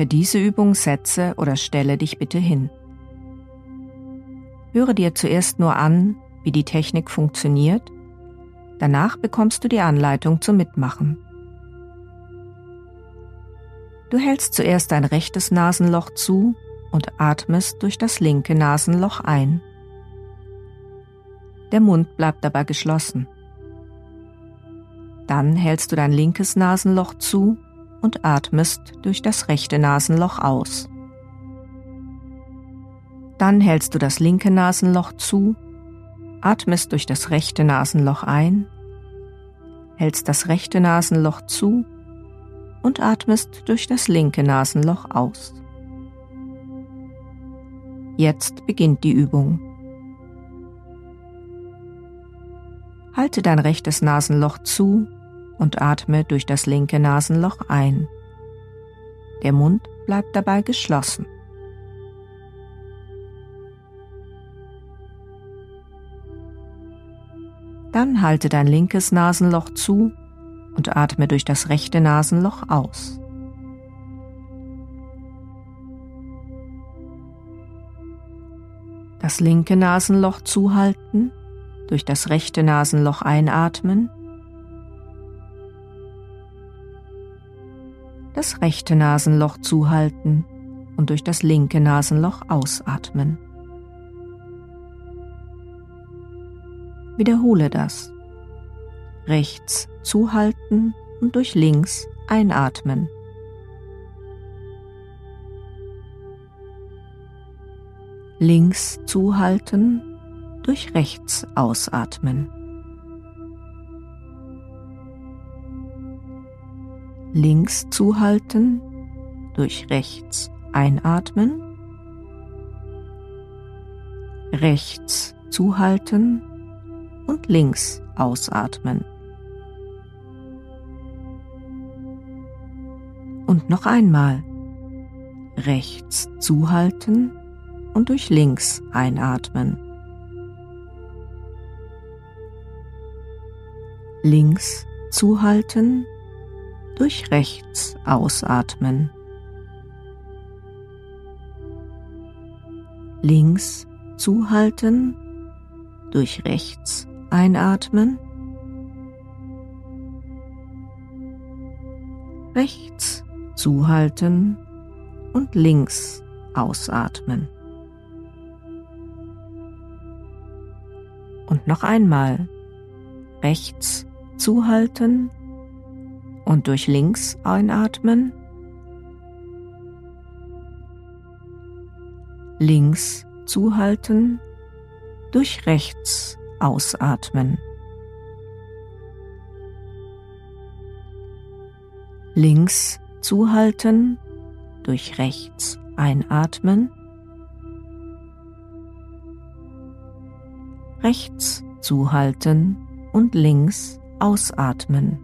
Für diese Übung setze oder stelle dich bitte hin. Höre dir zuerst nur an, wie die Technik funktioniert, danach bekommst du die Anleitung zum Mitmachen. Du hältst zuerst dein rechtes Nasenloch zu und atmest durch das linke Nasenloch ein. Der Mund bleibt dabei geschlossen. Dann hältst du dein linkes Nasenloch zu und atmest durch das rechte Nasenloch aus. Dann hältst du das linke Nasenloch zu, atmest durch das rechte Nasenloch ein, hältst das rechte Nasenloch zu und atmest durch das linke Nasenloch aus. Jetzt beginnt die Übung. Halte dein rechtes Nasenloch zu und atme durch das linke Nasenloch ein. Der Mund bleibt dabei geschlossen. Dann halte dein linkes Nasenloch zu und atme durch das rechte Nasenloch aus. Das linke Nasenloch zuhalten, durch das rechte Nasenloch einatmen, das rechte Nasenloch zuhalten und durch das linke Nasenloch ausatmen. Wiederhole das. Rechts zuhalten und durch links einatmen. Links zuhalten, durch rechts ausatmen. Links zuhalten, durch rechts einatmen. Rechts zuhalten und links ausatmen. Und noch einmal. Rechts zuhalten und durch links einatmen. Links zuhalten, durch rechts ausatmen. Links zuhalten, durch rechts einatmen. Rechts zuhalten und links ausatmen. Und noch einmal. Rechts zuhalten und durch links einatmen, links zuhalten, durch rechts ausatmen, links zuhalten, durch rechts einatmen, rechts zuhalten und links ausatmen.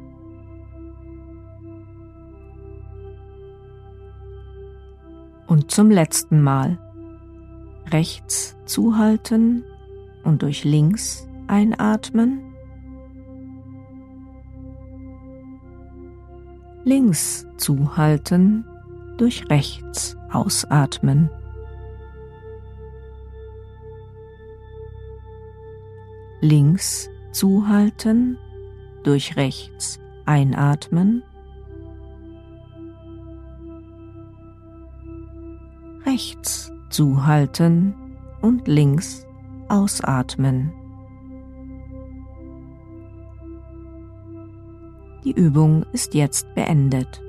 Und zum letzten Mal. Rechts zuhalten und durch links einatmen. Links zuhalten, durch rechts ausatmen. Links zuhalten, durch rechts einatmen, rechts zuhalten und links ausatmen. Die Übung ist jetzt beendet.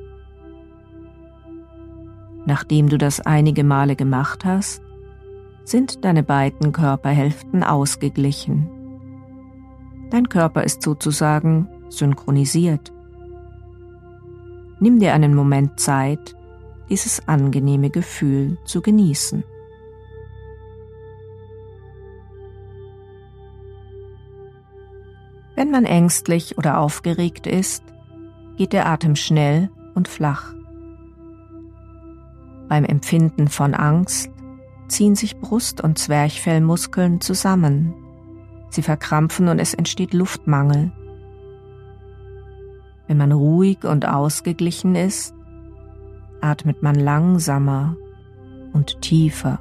Nachdem du das einige Male gemacht hast, sind deine beiden Körperhälften ausgeglichen. Dein Körper ist sozusagen synchronisiert. Nimm dir einen Moment Zeit, dieses angenehme Gefühl zu genießen. Wenn man ängstlich oder aufgeregt ist, geht der Atem schnell und flach. Beim Empfinden von Angst ziehen sich Brust- und Zwerchfellmuskeln zusammen. Sie verkrampfen und es entsteht Luftmangel. Wenn man ruhig und ausgeglichen ist, atmet man langsamer und tiefer.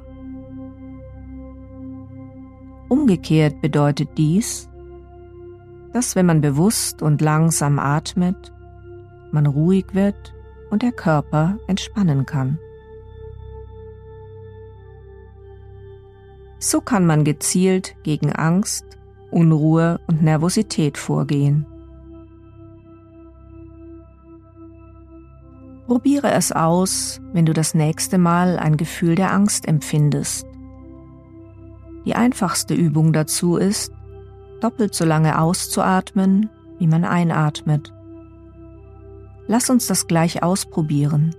Umgekehrt bedeutet dies, dass wenn man bewusst und langsam atmet, man ruhig wird und der Körper entspannen kann. So kann man gezielt gegen Angst, Unruhe und Nervosität vorgehen. Probiere es aus, wenn du das nächste Mal ein Gefühl der Angst empfindest. Die einfachste Übung dazu ist, doppelt so lange auszuatmen, wie man einatmet. Lass uns das gleich ausprobieren.